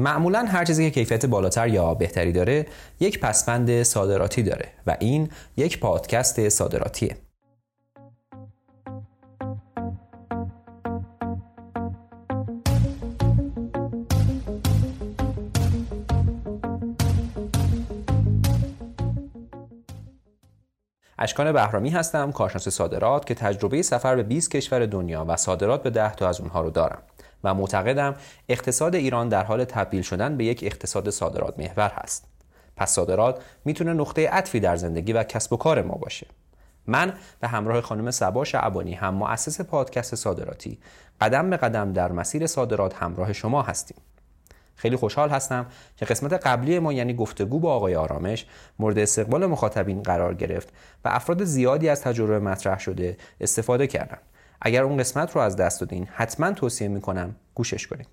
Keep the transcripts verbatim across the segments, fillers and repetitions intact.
معمولاً هر چیزی که کیفیت بالاتر یا بهتری داره یک پسوند صادراتی داره و این یک پادکست صادراتیه. اشکان بهرامی هستم، کارشناس صادرات که تجربه سفر به بیست کشور دنیا و صادرات به ده تا از اونها رو دارم و معتقدم اقتصاد ایران در حال تبدیل شدن به یک اقتصاد صادرات محور هست. پس صادرات میتونه نقطه عطفی در زندگی و کسب و کار ما باشه. من به همراه خانم سباش عبانی، هم مؤسس پادکست صادراتی، قدم به قدم در مسیر صادرات همراه شما هستیم. خیلی خوشحال هستم که قسمت قبلی ما، یعنی گفتگو با آقای آرامش، مورد استقبال مخاطبین قرار گرفت و افراد زیادی از تجربه مطرح شده استفاده کردند. اگر اون قسمت رو از دست دادین حتما توصیه میکنم گوشش کنید.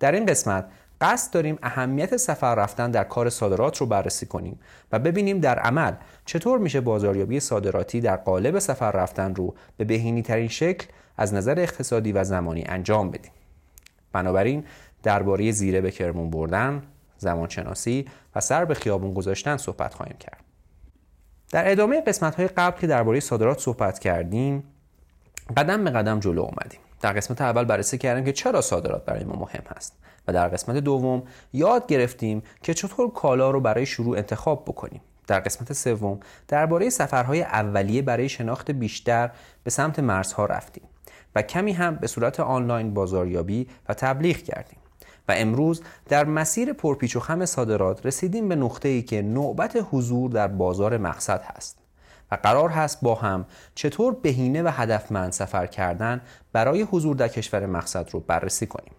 در این قسمت قصد داریم اهمیت سفر رفتن در کار صادرات رو بررسی کنیم و ببینیم در عمل چطور میشه بازاریابی صادراتی در قالب سفر رفتن رو به بهینه‌ترین شکل از نظر اقتصادی و زمانی انجام بدیم. بنابراین درباره زیره به کرمون بردن، زمانشناسی و سر به خیابون گذاشتن صحبت خواهیم کرد. در ادامه قسمت‌های قبل که درباره صادرات صحبت کردیم، قدم به قدم جلو اومدیم. در قسمت اول بررسی کردیم که چرا صادرات برای ما مهم هست و در قسمت دوم یاد گرفتیم که چطور کالا رو برای شروع انتخاب بکنیم. در قسمت سوم درباره سفرهای اولیه برای شناخت بیشتر به سمت مرزها رفتیم و کمی هم به صورت آنلاین بازاریابی و تبلیغ کردیم. و امروز در مسیر پرپیچ و خم صادرات رسیدیم به نقطه‌ای که نوبت حضور در بازار مقصد هست و قرار هست با هم چطور بهینه و هدفمند سفر کردن برای حضور در کشور مقصد رو بررسی کنیم.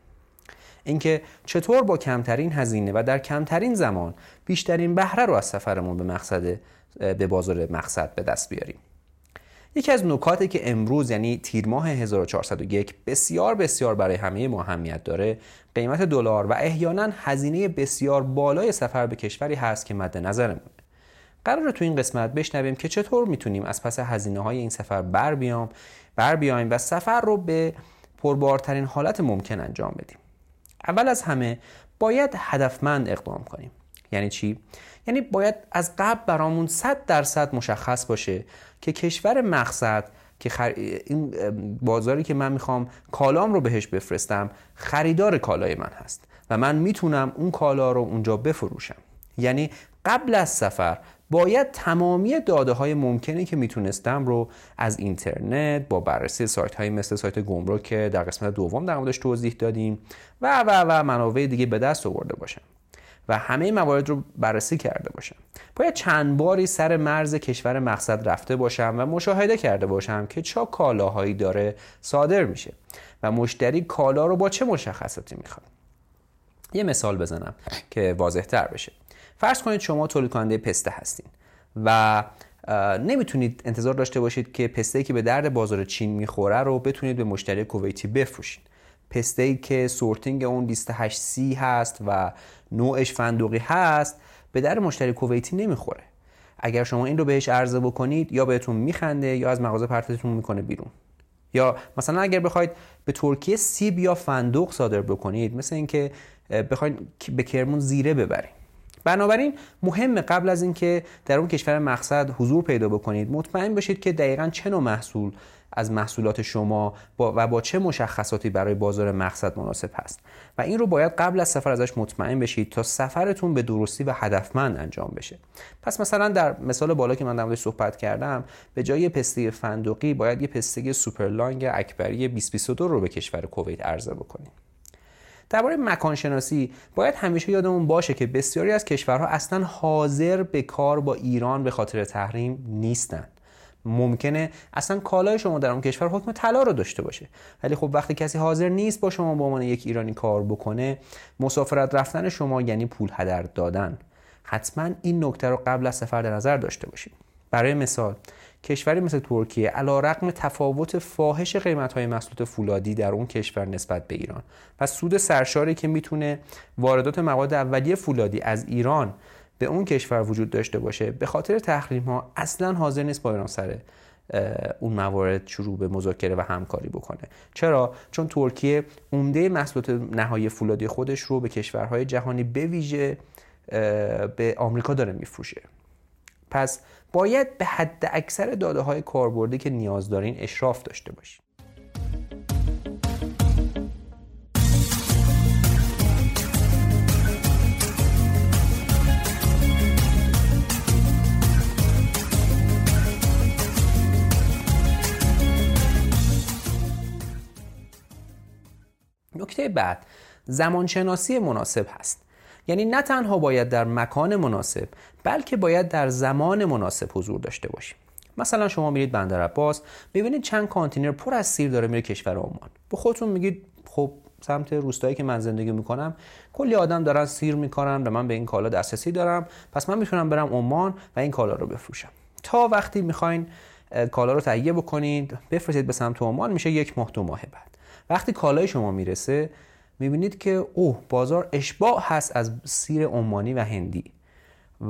اینکه چطور با کمترین هزینه و در کمترین زمان بیشترین بهره رو از سفرمون به مقصد به بازار مقصد به دست بیاریم. یکی از نکاتی که امروز، یعنی تیر ماه هزار و چهارصد و یک، بسیار بسیار برای همه ما اهمیت داره، قیمت دلار و احیانا هزینه بسیار بالای سفر به کشوری هست که مد نظرمونه. قراره تو این قسمت بشنویم که چطور میتونیم از پس هزینه های این سفر بر بیام بر بیایم و سفر رو به پربارترین حالت ممکن انجام بدیم. اول از همه باید هدفمند اقدام کنیم. یعنی چی؟ یعنی باید از قبل برامون صد درصد مشخص باشه که کشور مقصد که خر... این بازاری که من میخوام کالام رو بهش بفرستم خریدار کالای من هست و من میتونم اون کالا رو اونجا بفروشم. یعنی قبل از سفر باید تمامی داده های ممکنه که میتونستم رو از اینترنت با بررسی سایت هایی مثل سایت گمرک که در قسمت دوم در موردش توضیح دادیم و و و منابع دیگه به دست آورده باشم و همه موارد رو بررسی کرده باشم. باید چند باری سر مرز کشور مقصد رفته باشم و مشاهده کرده باشم که چه کالاهایی داره صادر میشه و مشتری کالا رو با چه مشخصاتی میخواد. یه مثال بزنم که واضح تر بشه. فرض کنید شما تولید کننده پسته هستین و نمیتونید انتظار داشته باشید که پسته‌ای که به درد بازار چین میخوره رو بتونید به مشتری کویتی بفروشید. پسته‌ای که سورتینگ اون بیست و هشت سی هست و نوعش فندقی هست به در مشتری کویتی نمیخوره. اگر شما این رو بهش عرضه بکنید یا بهتون میخنده یا از مغازه پرتتون میکنه بیرون. یا مثلا اگر بخواید به ترکیه سیب یا فندق صادر بکنید، مثل اینکه بخواید به کرمون زیره ببرید. بنابراین مهم قبل از اینکه در اون کشور مقصد حضور پیدا بکنید مطمئن بشید که دقیقاً چه نوع محصول از محصولات شما با و با چه مشخصاتی برای بازار مقصد مناسب هست و این رو باید قبل از سفر ازش مطمئن بشید تا سفرتون به درستی و هدفمند انجام بشه. پس مثلا در مثال بالا که من در موردش صحبت کردم، به جای پسته فندقی باید یه پسته سوپرلانگ اکبری بیست و بیست و دو رو به کشور کویت عرضه بکنید. درباره مکانشناسی باید همیشه یادمون باشه که بسیاری از کشورها اصلا حاضر به کار با ایران به خاطر تحریم نیستن. ممکنه اصلا کالای شما در اون کشور حکم طلا رو داشته باشه، ولی خب وقتی کسی حاضر نیست با شما به عنوان یک ایرانی کار بکنه، مسافرت رفتن شما یعنی پول هدر دادن. حتما این نکته رو قبل از سفر در نظر داشته باشید. برای مثال کشوری مثل ترکیه علیرغم تفاوت فاحش قیمت‌های محصولات فولادی در اون کشور نسبت به ایران و سود سرشاری که میتونه واردات مواد اولیه فولادی از ایران به اون کشور وجود داشته باشه، به خاطر تحریم‌ها اصلا حاضر نیست با ایران سر اون موارد شروع به مذاکره و همکاری بکنه. چرا؟ چون ترکیه عمده محصولات نهایی فولادی خودش رو به کشورهای جهانی به ویژه به آمریکا داره میفروشه. پس باید به حد اکثر داده های کاربردی که نیاز دارین اشراف داشته باشید. نکته بعد زمانشناسی مناسب هست. یعنی نه تنها باید در مکان مناسب بلکه باید در زمان مناسب حضور داشته باشیم. مثلا شما میرید بندرعباس، میبینید چند کانتینر پر از سیر داره میره کشور عمان. به خودتون میگید خب سمت روستایی که من زندگی میکنم کلی آدم دارن سیر میکنن و من به این کالا دسترسی دارم، پس من میتونم برم عمان و این کالا رو بفروشم. تا وقتی میخواین کالا رو تهیه بکنید بفرستید به سمت عمان میشه یک ماه دو ماه بعد. وقتی کالای شما میرسه میبینید که اوه بازار اشباع هست از سیر عمانی و هندی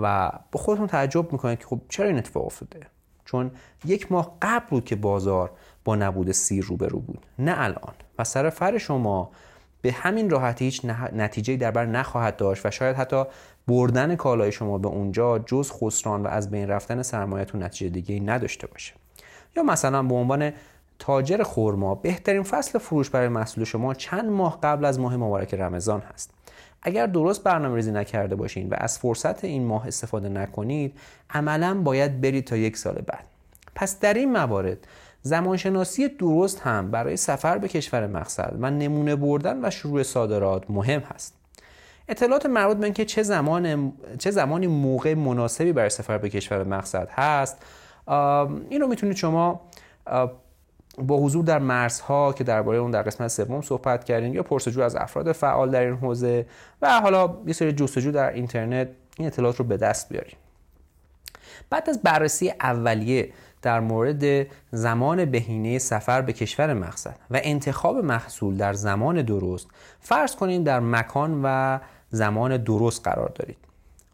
و به خودتون تعجب میکنید که خب چرا این اتفاق افتاده؟ چون یک ماه قبل بود که بازار با نبود سیر روبرو بود، نه الان. و سر فر شما به همین راحتی هیچ نتیجه‌ای در بر نخواهد داشت و شاید حتی بردن کالای شما به اونجا جز خسران و از بین رفتن سرمایه‌تون نتیجه دیگه‌ای نداشته باشه. یا مثلا به عنوان تاجر خرما بهترین فصل فروش برای محصول شما چند ماه قبل از ماه مبارک رمضان هست. اگر درست برنامه‌ریزی نکرده باشین و از فرصت این ماه استفاده نکنید عملاً باید برید تا یک سال بعد. پس در این موارد زمانشناسی درست هم برای سفر به کشور مقصد و نمونه بردن و شروع صادرات مهم هست. اطلاعات مربوط به اینکه چه زمان چه زمانی موقع مناسبی برای سفر به کشور مقصد هست، اینو میتونید شما با حضور در مرزها که درباره اون در قسمت سوم صحبت کردیم یا پرسجو از افراد فعال در این حوزه و حالا یه سری جستجو در اینترنت این اطلاعات رو به دست بیاریم. بعد از بررسی اولیه در مورد زمان بهینه سفر به کشور مقصد و انتخاب محصول در زمان درست، فرض کنید در مکان و زمان درست قرار دارید.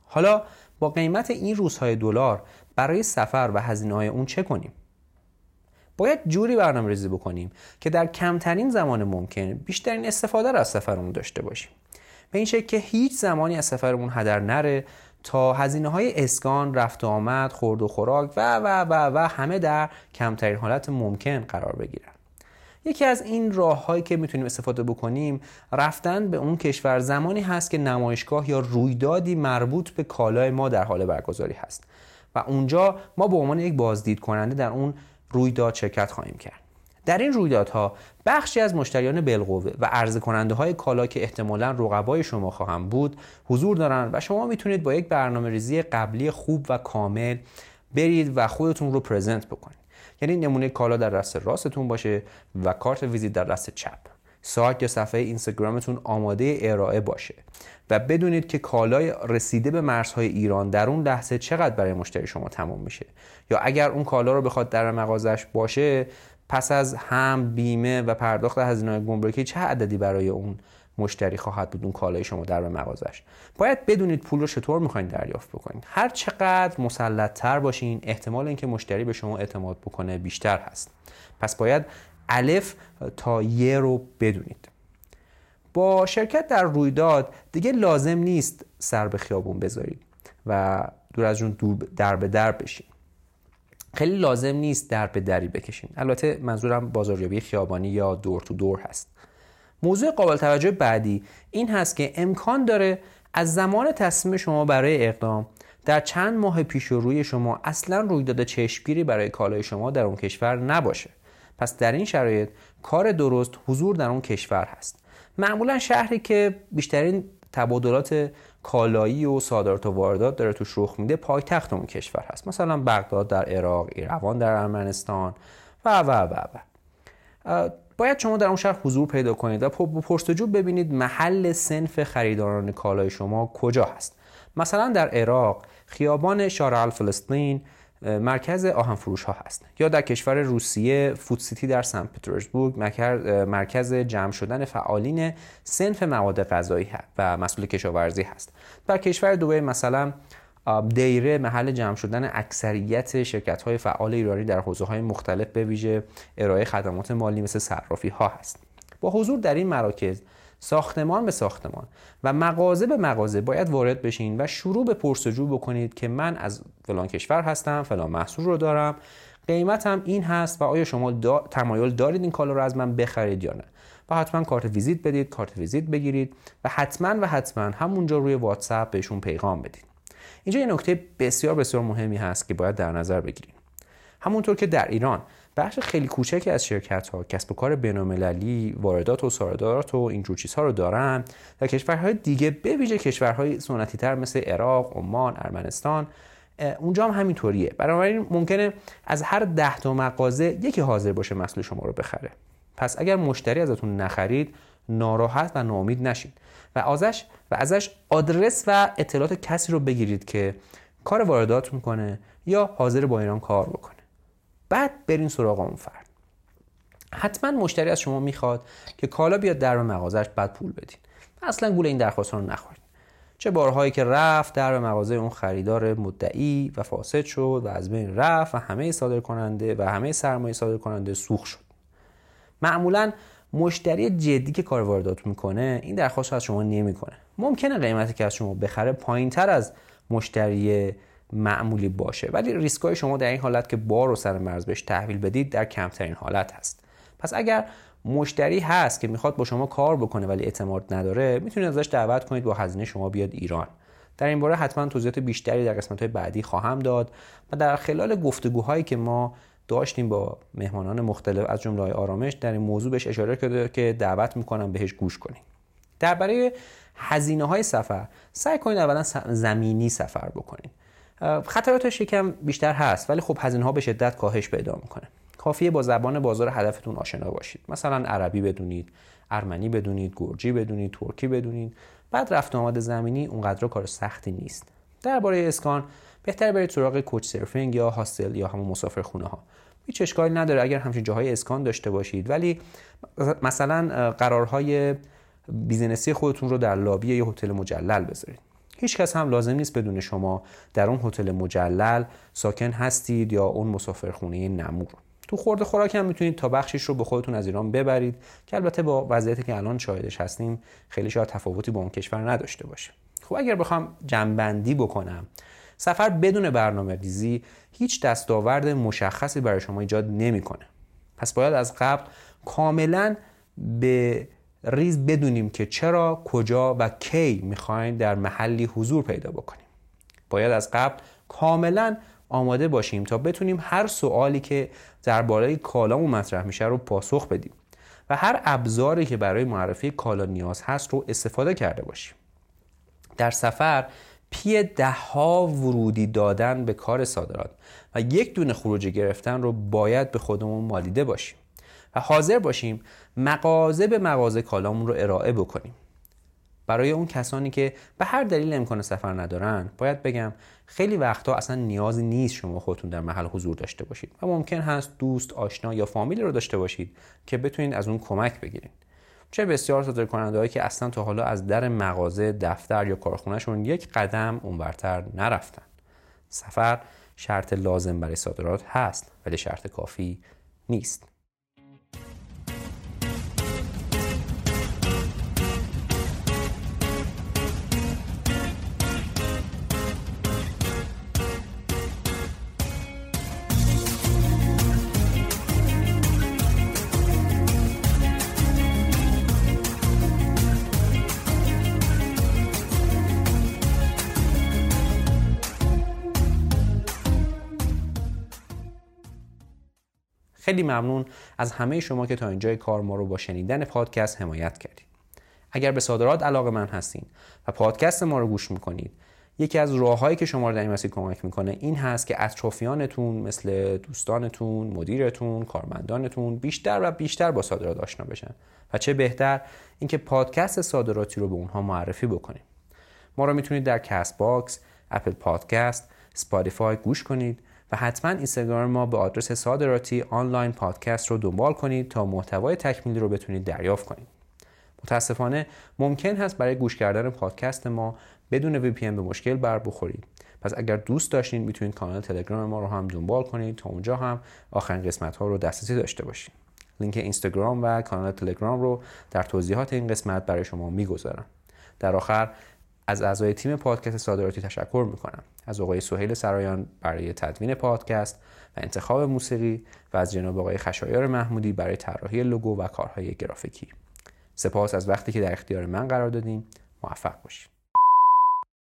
حالا با قیمت این روزهای دلار برای سفر و هزینه‌های اون چه کنیم؟ باید جوری برنامه‌ریزی بکنیم که در کمترین زمان ممکن بیشترین استفاده را از سفرمون داشته باشیم. به این شکل که هیچ زمانی از سفرمون هدر نره تا هزینه‌های اسکان، رفت و آمد، خورد و خوراک و و و و همه در کمترین حالت ممکن قرار بگیرن. یکی از این راه‌هایی که میتونیم استفاده بکنیم رفتن به اون کشور زمانی هست که نمایشگاه یا رویدادی مربوط به کالای ما در حال برگزاری هست و اونجا ما به عنوان یک بازدید کننده در اون رویداد شرکت خواهیم کرد. در این رویدادها بخشی از مشتریان بالقوه و عرضه کننده های کالا که احتمالاً رقبای شما خواهند بود حضور دارند و شما میتونید با یک برنامه‌ریزی قبلی خوب و کامل برید و خودتون رو پرزنت بکنید. یعنی نمونه کالا در دست راستتون باشه و کارت ویزیت در دست چپ. سایت یا صفحه اینستاگرامتون آماده ارائه باشه و بدونید که کالای رسیده به مرزهای ایران در اون لحظه چقدر برای مشتری شما تمام میشه. یا اگر اون کالا رو بخواد در مغازش باشه پس از هم بیمه و پرداخت هزینه‌های گمرکی چه عددی برای اون مشتری خواهد بود اون کالای شما در مغازش. باید بدونید پول رو چطور می‌خواید دریافت بکنید. هر چقدر مسلط‌تر باشین احتمال اینکه مشتری به شما اعتماد بکنه بیشتر هست. پس باید الف تا یه رو بدونید. با شرکت در رویداد دیگه لازم نیست سر به خیابون بذارید و دور از جون دور در به در بشین. خیلی لازم نیست در به دری بکشین. البته منظورم بازاریابی خیابانی یا دور تو دور هست. موضوع قابل توجه بعدی این هست که امکان داره از زمان تصمیم شما برای اقدام در چند ماه پیش روی شما اصلا رویداد چشمگیری برای کالای شما در اون کشور نباشه. پس در این شرایط کار درست حضور در اون کشور هست. معمولا شهری که بیشترین تبادلات کالایی و صادرات و واردات داره توش رخ میده پایتخت اون کشور هست. مثلا بغداد در عراق، ایروان در ارمنستان و و و و. باید شما در اون شهر حضور پیدا کنید و پرسجو ببینید محل صنف خریداران کالای شما کجا هست. مثلا در عراق خیابان شارع الفلسطین مرکز آهن فروش ها هست، یا در کشور روسیه فود سیتی در سن پترزبورگ مرکز جمع شدن فعالین صنف مواد غذایی و مسئول کشاورزی هست. در کشور دبی مثلا دایره محل جمع شدن اکثریت شرکت‌های فعال ایرانی در حوزه‌های مختلف به ویژه ارائه خدمات مالی مثل صرافی‌ها هست. با حضور در این مراکز ساختمان به ساختمان و مغازه به مغازه باید وارد بشین و شروع به پرسجو بکنید که من از فلان کشور هستم، فلان محصول رو دارم، قیمتم این هست و آیا شما دا... تمایل دارید این کالا رو از من بخرید یا نه؟ و حتما کارت ویزیت بدید، کارت ویزیت بگیرید و حتما و حتما همونجا روی واتساپ بهشون پیغام بدید. اینجا یه نکته بسیار بسیار مهمی هست که باید در نظر بگیرید. همونطور که در ایران بخش خیلی کوچکی از شرکت‌ها کسب و کار بین‌المللی، واردات و صادرات و اینجور چیزها رو دارن، در کشورهای دیگه به ویژه کشورهای سنتی‌تر مثل عراق، عمان، ارمنستان، اونجا هم همینطوریه. بنابراین ممکنه از هر ده تا مغازه یکی حاضر باشه محصول شما رو بخره. پس اگر مشتری ازتون نخرید، ناراحت و ناامید نشید و ازش و ازش آدرس و اطلاعات کسی رو بگیرید که کار واردات میکنه یا حاضر با ایران کار بکنه. بعد برین سراغ اون فرد. حتما مشتری از شما میخواد که کالا بیاد در مغازهش بعد پول بدین. اصلا گول این درخواست رو نخورید. چه بارهایی که رفت در مغازه اون خریدار مدعی و فاسد شد و از بین رفت و همه صادر کننده و همه سرمایه صادر کننده سوخت شد. معمولاً مشتری جدی که کار واردات میکنه این درخواست از شما نمیکنه. ممکنه قیمتی که از شما بخره پایینتر از مشتری معمولی باشه، ولی ریسکای شما در این حالت که بار رو سر مرز بهش تحویل بدید در کمترین حالت هست. پس اگر مشتری هست که میخواد با شما کار بکنه ولی اعتماد نداره، میتونید ازش دعوت کنید با هزینه شما بیاد ایران. در این باره حتما توضیحات بیشتری در قسمت‌های بعدی خواهم داد و در خلال گفتگوهایی که ما داشتیم با مهمانان مختلف از جمله آرامش در این موضوع بهش اشاره کرده که دعوت میکنم بهش گوش کنید. درباره هزینه‌های سفر سعی کنید اولا زمینی سفر بکنید. خطراتش یکم بیشتر هست ولی خب هزینه‌ها به شدت کاهش پیدا میکنه. کافیه با زبان بازار هدفتون آشنا باشید. مثلا عربی بدونید، ارمنی بدونید، گرجی بدونید، ترکی بدونید. بعد رفت و آمد زمینی اونقدر کار سختی نیست. درباره اسکان بهتر برید سراغ کوچ سرفینگ یا هاستل یا همون مسافرخونه ها. هیچ اشکالی نداره اگر همچین جاهای اسکان داشته باشید، ولی مثلا قرارهای بیزینسی خودتون رو در لابی یه هتل مجلل بذارید. هیچ کس هم لازم نیست بدون شما در اون هتل مجلل ساکن هستید یا اون مسافرخونه نمور. تو خورد خوراک هم میتونید تا بخشش رو به خودتون از ایران ببرید که البته با وضعیتی که الان شاهدش هستیم خیلی شاید تفاوتی با اون کشور نداشته باشه. خب اگر بخوام جمع‌بندی بکنم، سفر بدون برنامه‌ریزی هیچ دستاورد مشخصی برای شما ایجاد نمی‌کنه. پس باید از قبل کاملاً به ریز بدونیم که چرا، کجا و کی می‌خوایم در محلی حضور پیدا بکنیم. باید از قبل کاملاً آماده باشیم تا بتونیم هر سوالی که درباره کالامون مطرح میشه رو پاسخ بدیم و هر ابزاری که برای معرفی کالا نیاز هست رو استفاده کرده باشیم. در سفر پی ده ها ورودی دادن به کار صادرات و یک دونه خروجی گرفتن رو باید به خودمون مالیده باشیم و حاضر باشیم مغازه به مغازه کالامون رو ارائه بکنیم. برای اون کسانی که به هر دلیل امکان سفر ندارن باید بگم خیلی وقتا اصلا نیازی نیست شما خودتون در محل حضور داشته باشید و ممکن هست دوست، آشنا یا فامیلی رو داشته باشید که بتونید از اون کمک بگیرید. چه بسیار صادر کننده‌ای که اصلا تا حالا از در مغازه، دفتر یا کارخونهشون یک قدم اونورتر نرفتن. سفر شرط لازم برای صادرات هست ولی شرط کافی نیست. خیلی ممنون از همه شما که تا اینجای کار ما رو با شنیدن پادکست حمایت کردید. اگر به صادرات علاقه من هستین و پادکست ما رو گوش میکنید، یکی از راه‌هایی که شما رو در این مسیر کمک میکنه این هست که اطرافیانتون مثل دوستانتون، مدیرتون، کارمندانتون بیشتر و بیشتر با صادرات آشنا بشن و چه بهتر اینکه پادکست صادراتی رو به اونها معرفی بکنید. ما رو میتونید در کست باکس، اپل پادکست، اسپاتیفای گوش کنید. و حتما اینستاگرام ما به آدرس صادراتی آنلاین پادکست رو دنبال کنید تا محتوای تکمیلی رو بتونید دریافت کنید. متاسفانه ممکن هست برای گوش کردن پادکست ما بدون وی پی ان به مشکل بر بخورید پس اگر دوست داشتین میتونید کانال تلگرام ما رو هم دنبال کنید، تا اونجا هم آخرین قسمت ها رو دسترسی داشته باشید. لینک اینستاگرام و کانال تلگرام رو در توضیحات این قسمت برای شما میگذارم. در آخر از اعضای تیم پادکست صادراتی تشکر میکنم، از آقای سهیل سرایان برای تدوین پادکست و انتخاب موسیقی و از جناب آقای خشایار محمودی برای طراحی لوگو و کارهای گرافیکی. سپاس از وقتی که در اختیار من قرار دادیم. موفق باشید.